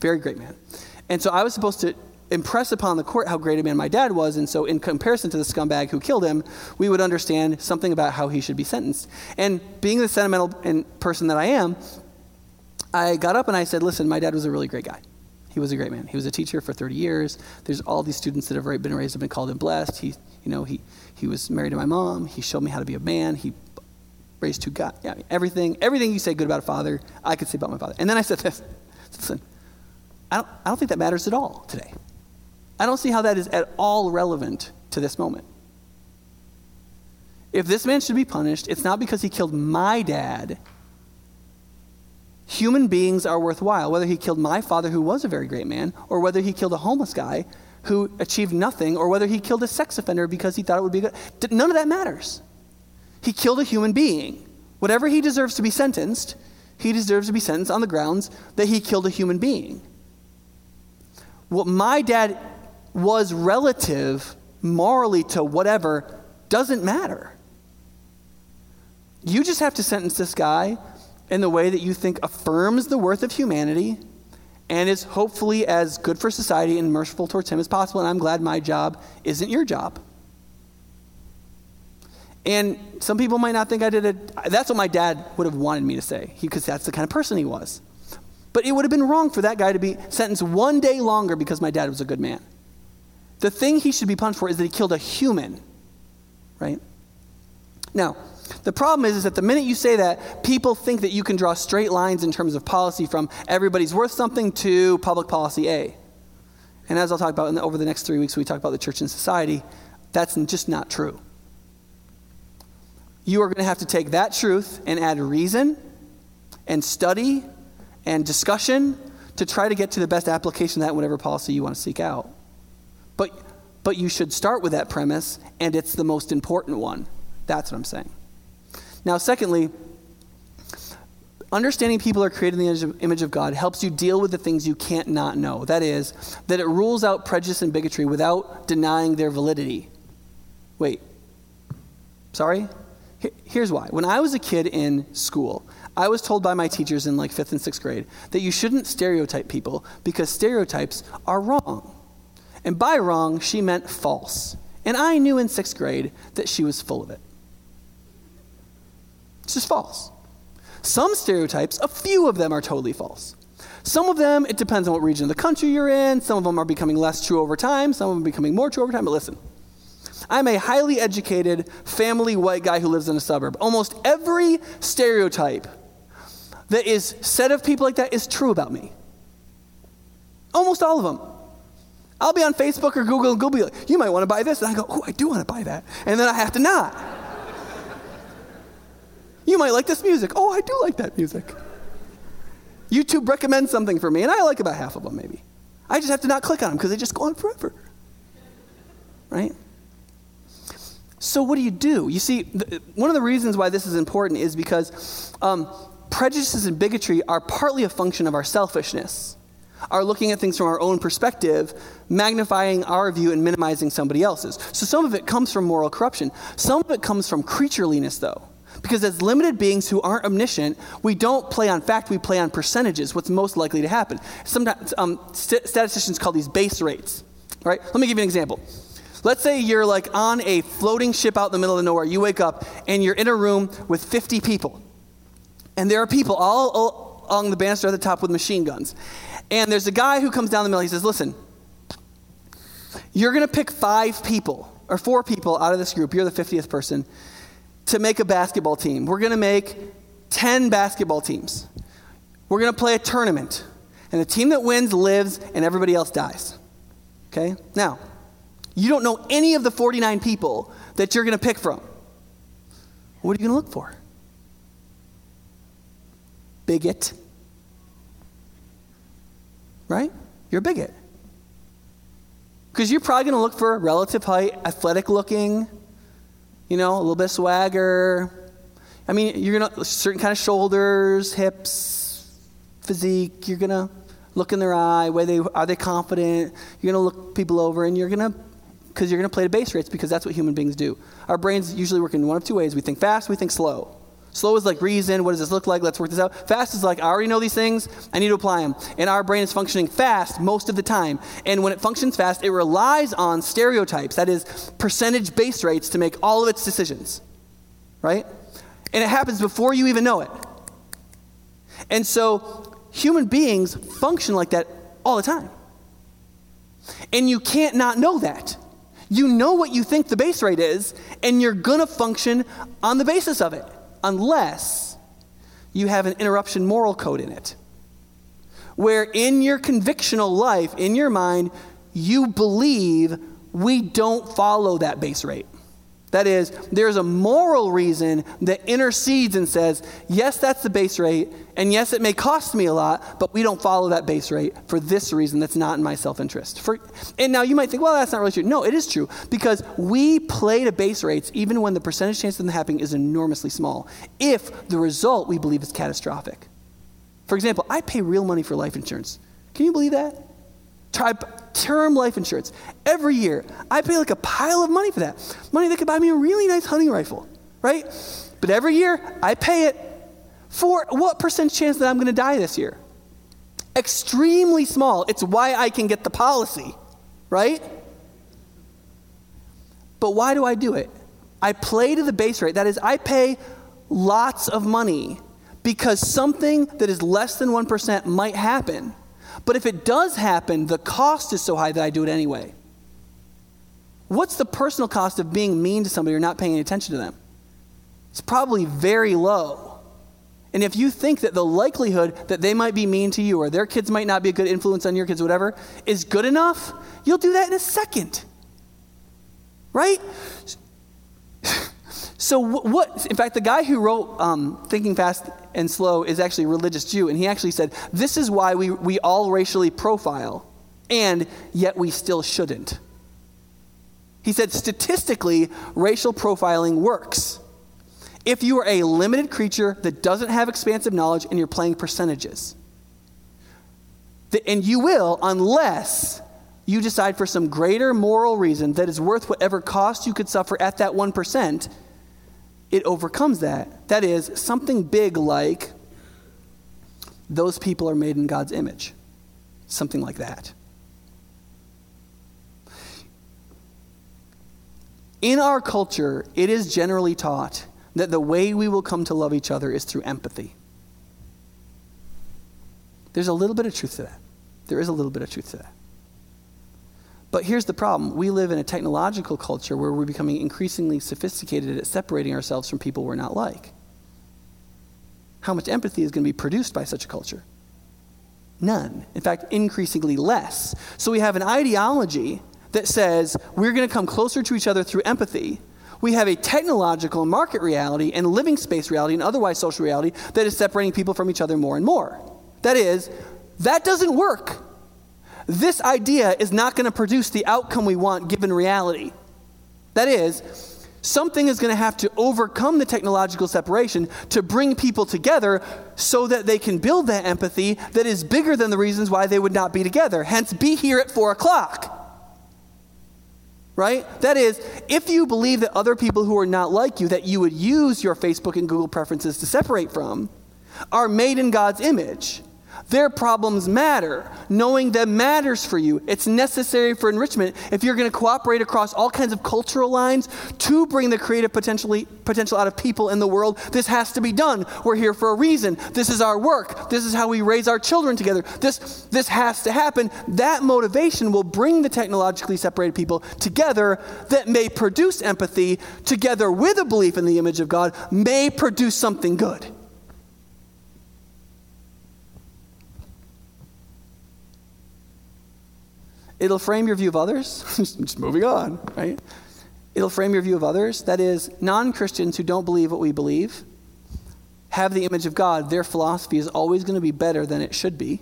very great man. And so I was supposed to impress upon the court how great a man my dad was, and so in comparison to the scumbag who killed him, we would understand something about how he should be sentenced. And being the sentimental and person that I am, I got up and I said, listen, my dad was a really great guy. He was a great man. He was a teacher for thirty years. There's all these students that have been raised up and called him blessed. He, you know, he he was married to my mom. He showed me how to be a man. He raised two guys. Yeah, I mean, everything, everything you say good about a father, I could say about my father. And then I said this, listen, I don't, I don't think that matters at all today. I don't see how that is at all relevant to this moment. If this man should be punished, it's not because he killed my dad. Human beings are worthwhile, whether he killed my father, who was a very great man, or whether he killed a homeless guy who achieved nothing, or whether he killed a sex offender because he thought it would be good. None of that matters. He killed a human being. Whatever he deserves to be sentenced, he deserves to be sentenced on the grounds that he killed a human being. What my dad was relative morally to whatever doesn't matter. You just have to sentence this guy in the way that you think affirms the worth of humanity and is hopefully as good for society and merciful towards him as possible. And I'm glad my job isn't your job. And some people might not think I did it. That's what my dad would have wanted me to say, because that's the kind of person he was. But it would have been wrong for that guy to be sentenced one day longer because my dad was a good man. The thing he should be punished for is that he killed a human, right? Now, the problem is, is that the minute you say that, people think that you can draw straight lines in terms of policy from everybody's worth something to public policy A. And as I'll talk about in the, over the next three weeks, we talk about the church and society, that's just not true. You are going to have to take that truth and add reason and study and discussion to try to get to the best application of that, whatever policy you want to seek out. But but you should start with that premise, and it's the most important one. That's what I'm saying. Now, secondly, understanding people are created in the image of, image of God helps you deal with the things you can't not know. That is, that it rules out prejudice and bigotry without denying their validity. Wait. Sorry? Here's why. When I was a kid in school, I was told by my teachers in like fifth and sixth grade that you shouldn't stereotype people because stereotypes are wrong. And by wrong, she meant false. And I knew in sixth grade that she was full of it. It's just false. Some stereotypes, a few of them are totally false. Some of them, it depends on what region of the country you're in. Some of them are becoming less true over time. Some of them are becoming more true over time. But listen, I'm a highly educated, family white guy who lives in a suburb. Almost every stereotype that is said of people like that is true about me. Almost all of them. I'll be on Facebook or Google and Google, you might want to buy this. And I go, oh, I do want to buy that. And then I have to not. You might like this music. Oh, I do like that music. YouTube recommends something for me, and I like about half of them maybe. I just have to not click on them because they just go on forever. Right? So what do you do? You see, th- one of the reasons why this is important is because um, prejudices and bigotry are partly a function of our selfishness, our looking at things from our own perspective, magnifying our view and minimizing somebody else's. So some of it comes from moral corruption. Some of it comes from creatureliness, though, because as limited beings who aren't omniscient, we don't play on fact, we play on percentages, what's most likely to happen. Sometimes um, st- statisticians call these base rates. Right? Let me give you an example. Let's say you're like on a floating ship out in the middle of nowhere. You wake up and you're in a room with fifty people. And there are people all, all along the banister at the top with machine guns. And there's a guy who comes down the middle. He says, listen, you're going to pick five people or four people out of this group. You're the fiftieth person to make a basketball team. We're going to make ten basketball teams. We're going to play a tournament. And the team that wins lives and everybody else dies. Okay? Now, you don't know any of the forty-nine people that you're going to pick from. What are you going to look for? Bigot. Right? You're a bigot. Because you're probably going to look for relative height, athletic looking, you know, a little bit of swagger. I mean, you're going to, certain kind of shoulders, hips, physique. You're going to look in their eye. Where they, are they confident? You're going to look people over, and you're going to, because you're going to play to base rates because that's what human beings do. Our brains usually work in one of two ways. We think fast, we think slow. Slow is like reason. What does this look like? Let's work this out. Fast is like, I already know these things. I need to apply them. And our brain is functioning fast most of the time. And when it functions fast, it relies on stereotypes. That is percentage base rates to make all of its decisions, right? And it happens before you even know it. And so human beings function like that all the time. And you can't not know that. You know what you think the base rate is, and you're going to function on the basis of it, unless you have an interruption moral code in it, where in your convictional life, in your mind, you believe we don't follow that base rate. That is, there's a moral reason that intercedes and says, yes, that's the base rate, and yes, it may cost me a lot, but we don't follow that base rate for this reason that's not in my self-interest. For, and now you might think, well, that's not really true. No, it is true, because we play to base rates even when the percentage chance of them happening is enormously small, if the result we believe is catastrophic. For example, I pay real money for life insurance. Can you believe that? Term life insurance. Every year, I pay like a pile of money for that. Money that could buy me a really nice hunting rifle, right? But every year, I pay it for what percent chance that I'm going to die this year? Extremely small. It's why I can get the policy, right? But why do I do it? I play to the base rate. That is, I pay lots of money because something that is less than one percent might happen. But if it does happen, the cost is so high that I do it anyway. What's the personal cost of being mean to somebody or not paying any attention to them? It's probably very low. And if you think that the likelihood that they might be mean to you or their kids might not be a good influence on your kids, whatever, is good enough, you'll do that in a second. Right? So what, in fact, the guy who wrote um, Thinking Fast and Slow is actually a religious Jew, and he actually said, this is why we, we all racially profile, and yet we still shouldn't. He said, statistically, racial profiling works. If you are a limited creature that doesn't have expansive knowledge and you're playing percentages. The, and you will, unless you decide for some greater moral reason that is worth whatever cost you could suffer at that one percent, it overcomes that. That is, something big like, those people are made in God's image. Something like that. In our culture, it is generally taught that the way we will come to love each other is through empathy. There's a little bit of truth to that. There is a little bit of truth to that. But here's the problem. We live in a technological culture where we're becoming increasingly sophisticated at separating ourselves from people we're not like. How much empathy is going to be produced by such a culture? None. In fact, increasingly less. So we have an ideology that says we're going to come closer to each other through empathy. We have a technological and market reality and living space reality and otherwise social reality that is separating people from each other more and more. That is, that doesn't work. This idea is not going to produce the outcome we want given reality. That is, something is going to have to overcome the technological separation to bring people together so that they can build that empathy that is bigger than the reasons why they would not be together. Hence, be here at four o'clock. Right? That is, if you believe that other people who are not like you, that you would use your Facebook and Google preferences to separate from, are made in God's image. Their problems matter. Knowing them matters for you. It's necessary for enrichment if you're going to cooperate across all kinds of cultural lines to bring the creative potentially, potential out of people in the world. This has to be done. We're here for a reason. This is our work. This is how we raise our children together. This, this has to happen. That motivation will bring the technologically separated people together that may produce empathy together with a belief in the image of God, may produce something good. It'll frame your view of others. Just moving on, right? It'll frame your view of others. That is, non-Christians who don't believe what we believe have the image of God. Their philosophy is always going to be better than it should be.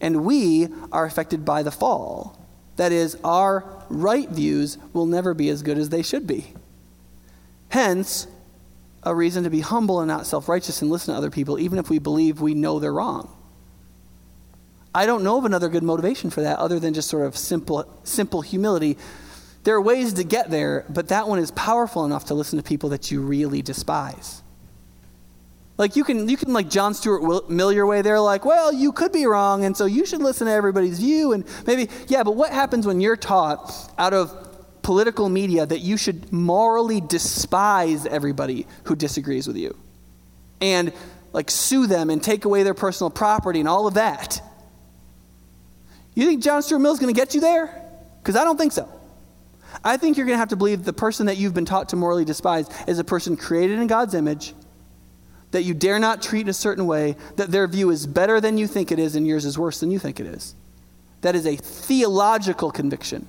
And we are affected by the fall. That is, our right views will never be as good as they should be. Hence, a reason to be humble and not self-righteous and listen to other people, even if we believe we know they're wrong. I don't know of another good motivation for that other than just sort of simple simple humility. There are ways to get there, but that one is powerful enough to listen to people that you really despise. Like you can, you can like John Stuart Mill your way there, like, well, you could be wrong, and so you should listen to everybody's view, and maybe, yeah, but what happens when you're taught out of political media that you should morally despise everybody who disagrees with you and like sue them and take away their personal property and all of that? You think John Stuart Mill is going to get you there? Because I don't think so. I think you're going to have to believe the person that you've been taught to morally despise is a person created in God's image, that you dare not treat a certain way, that their view is better than you think it is, and yours is worse than you think it is. That is a theological conviction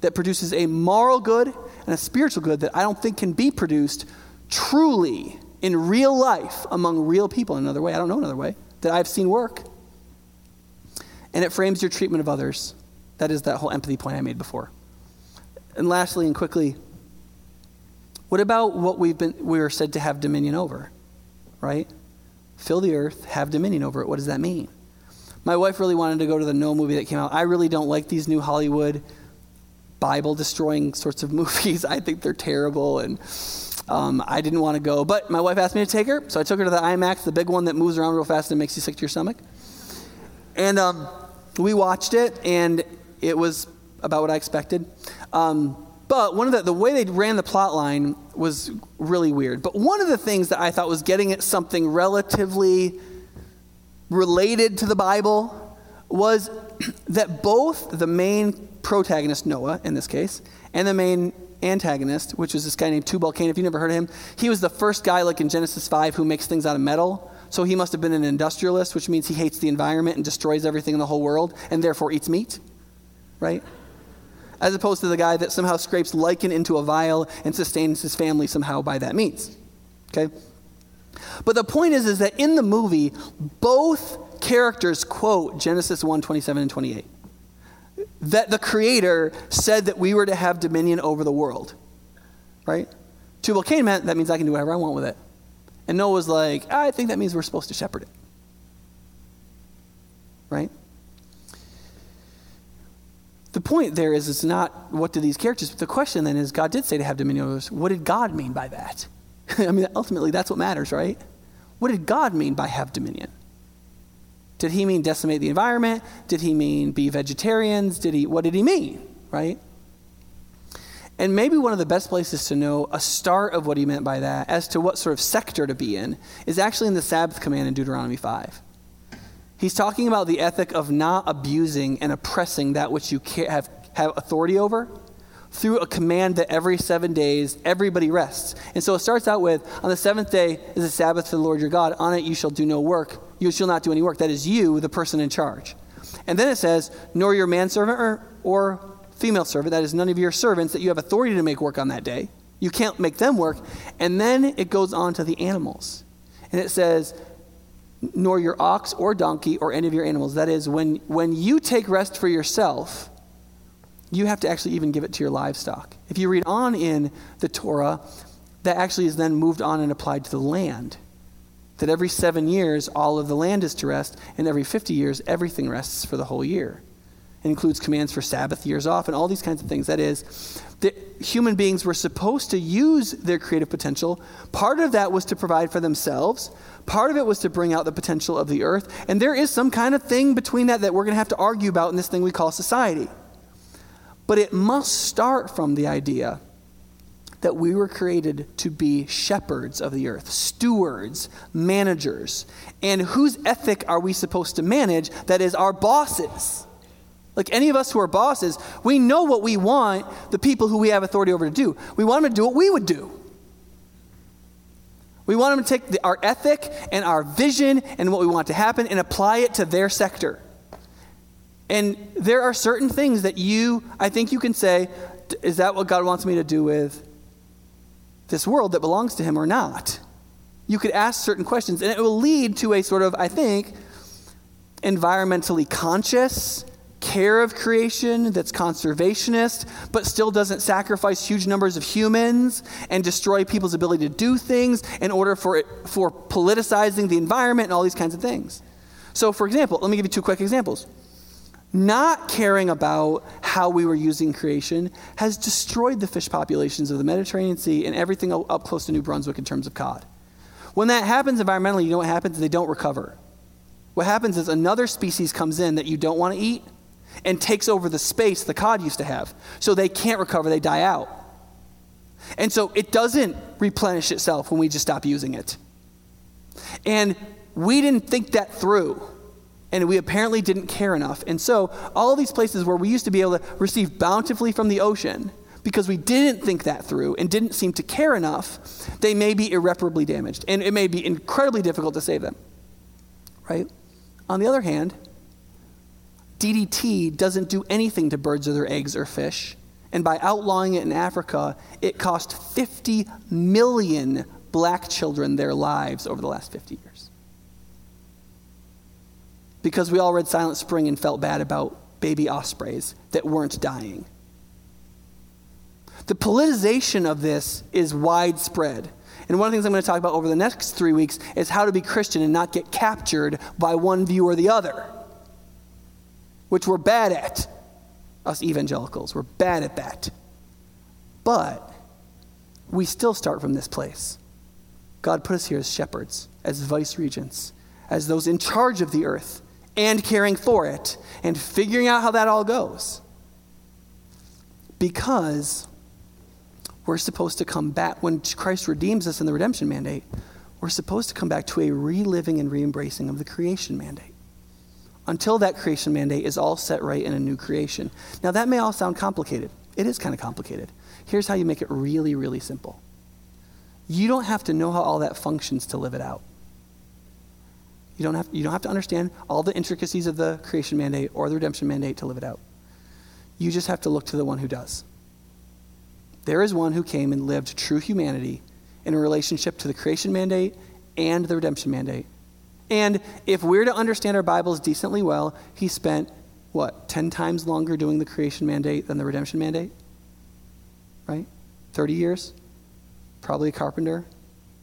that produces a moral good and a spiritual good that I don't think can be produced truly in real life among real people in another way. I don't know another way that I've seen work. And it frames your treatment of others. That is that whole empathy point I made before. And lastly and quickly, what about what we've been we are said to have dominion over? Right? Fill the earth, have dominion over it. What does that mean? My wife really wanted to go to the Noah movie that came out. I really don't like these new Hollywood Bible-destroying sorts of movies. I think they're terrible, and um, I didn't want to go. But my wife asked me to take her, so I took her to the IMAX, the big one that moves around real fast and makes you sick to your stomach. And um, we watched it, and it was about what I expected. Um, but one of the, the way they ran the plot line was really weird. But one of the things that I thought was getting at something relatively related to the Bible was that both the main protagonist, Noah, in this case, and the main antagonist, which is this guy named Tubal Cain, if you never heard of him, he was the first guy, like in Genesis five, who makes things out of metal. So he must have been an industrialist, which means he hates the environment and destroys everything in the whole world and therefore eats meat, right? As opposed to the guy that somehow scrapes lichen into a vial and sustains his family somehow by that means, okay? But the point is, is that in the movie, both characters quote Genesis one, twenty-seven and twenty-eight. That the Creator said that we were to have dominion over the world, right? Tubal Cain meant, that means I can do whatever I want with it. And Noah was like, I think that means we're supposed to shepherd it, right? The point there is, it's not what do these characters, but the question then is, God did say to have dominion over us. What did God mean by that? I mean, ultimately, that's what matters, right? What did God mean by have dominion? Did he mean decimate the environment? Did he mean be vegetarians? Did he? What did he mean, right? And maybe one of the best places to know a start of what he meant by that, as to what sort of sector to be in, is actually in the Sabbath command in Deuteronomy five. He's talking about the ethic of not abusing and oppressing that which you have, have authority over, through a command that every seven days everybody rests. And so it starts out with, on the seventh day is a Sabbath to the Lord your God. On it you shall do no work. You shall not do any work. That is you, the person in charge. And then it says, nor your manservant or, or female servant. That is none of your servants that you have authority to make work on that day. You can't make them work. And then it goes on to the animals. And it says, nor your ox or donkey or any of your animals. That is, when, when you take rest for yourself, you have to actually even give it to your livestock. If you read on in the Torah, that actually is then moved on and applied to the land. That every seven years, all of the land is to rest, and every fifty years, everything rests for the whole year. It includes commands for Sabbath years off and all these kinds of things. That is, that human beings were supposed to use their creative potential. Part of that was to provide for themselves. Part of it was to bring out the potential of the earth. And there is some kind of thing between that that we're going to have to argue about in this thing we call society. But it must start from the idea that we were created to be shepherds of the earth, stewards, managers. And whose ethic are we supposed to manage? That is our bosses. Like any of us who are bosses, we know what we want the people who we have authority over to do. We want them to do what we would do. We want them to take the, our ethic and our vision and what we want to happen and apply it to their sector. And there are certain things that you, I think you can say, is that what God wants me to do with this world that belongs to him or not? You could ask certain questions, and it will lead to a sort of, I think, environmentally conscious care of creation that's conservationist, but still doesn't sacrifice huge numbers of humans and destroy people's ability to do things in order for it, for politicizing the environment and all these kinds of things. So, for example, let me give you two quick examples. Not caring about how we were using creation has destroyed the fish populations of the Mediterranean Sea and everything up close to New Brunswick in terms of cod. When that happens environmentally, you know what happens? They don't recover. What happens is another species comes in that you don't want to eat and takes over the space the cod used to have. So they can't recover, they die out. And so it doesn't replenish itself when we just stop using it. And we didn't think that through. And we apparently didn't care enough. And so all of these places where we used to be able to receive bountifully from the ocean, because we didn't think that through and didn't seem to care enough, they may be irreparably damaged. And it may be incredibly difficult to save them, right? On the other hand, D D T doesn't do anything to birds or their eggs or fish. And by outlawing it in Africa, it cost fifty million black children their lives over the last fifty years. Because we all read Silent Spring and felt bad about baby ospreys that weren't dying. The politicization of this is widespread. And one of the things I'm going to talk about over the next three weeks is how to be Christian and not get captured by one view or the other, which we're bad at. Us evangelicals, we're bad at that. But we still start from this place. God put us here as shepherds, as vice regents, as those in charge of the earth, and caring for it, and figuring out how that all goes. Because we're supposed to come back, when Christ redeems us in the redemption mandate, we're supposed to come back to a reliving and re-embracing of the creation mandate. until that creation mandate is all set right in a new creation. Now, that may all sound complicated. It is kind of complicated. Here's how you make it really, really simple. You don't have to know how all that functions to live it out. You don't have, you don't have to understand all the intricacies of the creation mandate or the redemption mandate to live it out. You just have to look to the one who does. There is one who came and lived true humanity in a relationship to the creation mandate and the redemption mandate. And if we're to understand our Bibles decently well, he spent, what, ten times longer doing the creation mandate than the redemption mandate? Right? thirty years? Probably a carpenter,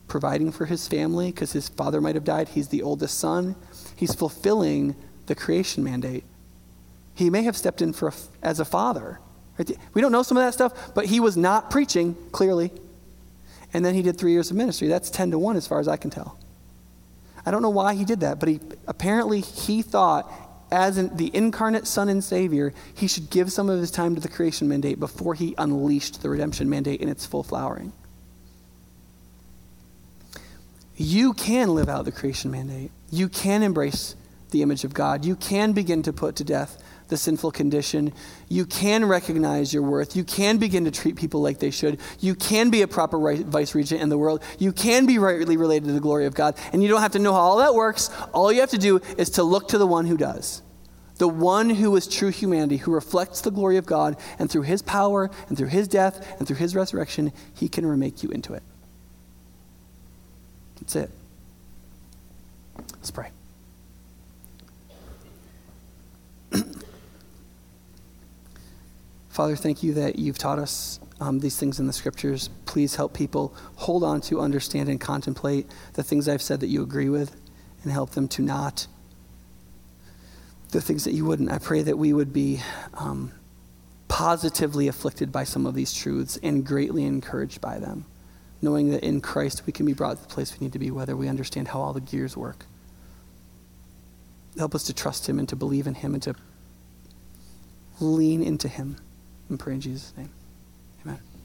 providing for his family because his father might have died. He's the oldest son. He's fulfilling the creation mandate. He may have stepped in for a, as a father. We don't know some of that stuff, but he was not preaching, clearly. And then he did three years of ministry. That's ten to one as far as I can tell. I don't know why he did that, but he apparently he thought as in the incarnate Son and Savior, he should give some of his time to the creation mandate before he unleashed the redemption mandate in its full flowering. You can live out the creation mandate. You can embrace the image of God. You can begin to put to death the sinful condition. You can recognize your worth. You can begin to treat people like they should. You can be a proper right, vice regent in the world. You can be rightly related to the glory of God. And you don't have to know how all that works. All you have to do is to look to the one who does. The one who is true humanity, who reflects the glory of God. And through his power and through his death and through his resurrection, he can remake you into it. That's it. Let's pray. Father, thank you that you've taught us um, these things in the scriptures. Please help people hold on to, understand, and contemplate the things I've said that you agree with, and help them to not the things that you wouldn't. I pray that we would be um, positively afflicted by some of these truths and greatly encouraged by them, knowing that in Christ we can be brought to the place we need to be, whether we understand how all the gears work. Help us to trust him and to believe in him and to lean into him. And pray in Jesus' name. Amen.